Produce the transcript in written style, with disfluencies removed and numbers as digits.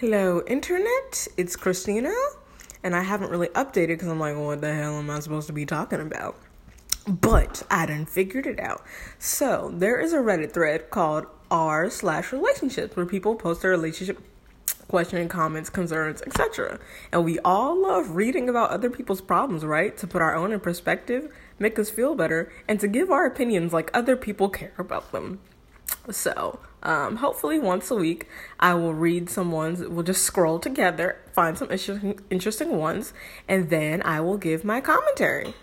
Hello, Internet. It's Christina, and I haven't really updated because I'm like, what the hell am I supposed to be talking about? But I done figured it out. So there is a Reddit thread called r/relationships where people post their relationship questions, comments, concerns, etc. And we all love reading about other people's problems, right? To put our own in perspective, make us feel better, and to give our opinions like other people care about them. So, hopefully once a week, I will read some ones. We'll just scroll together, find some interesting ones, and then I will give my commentary.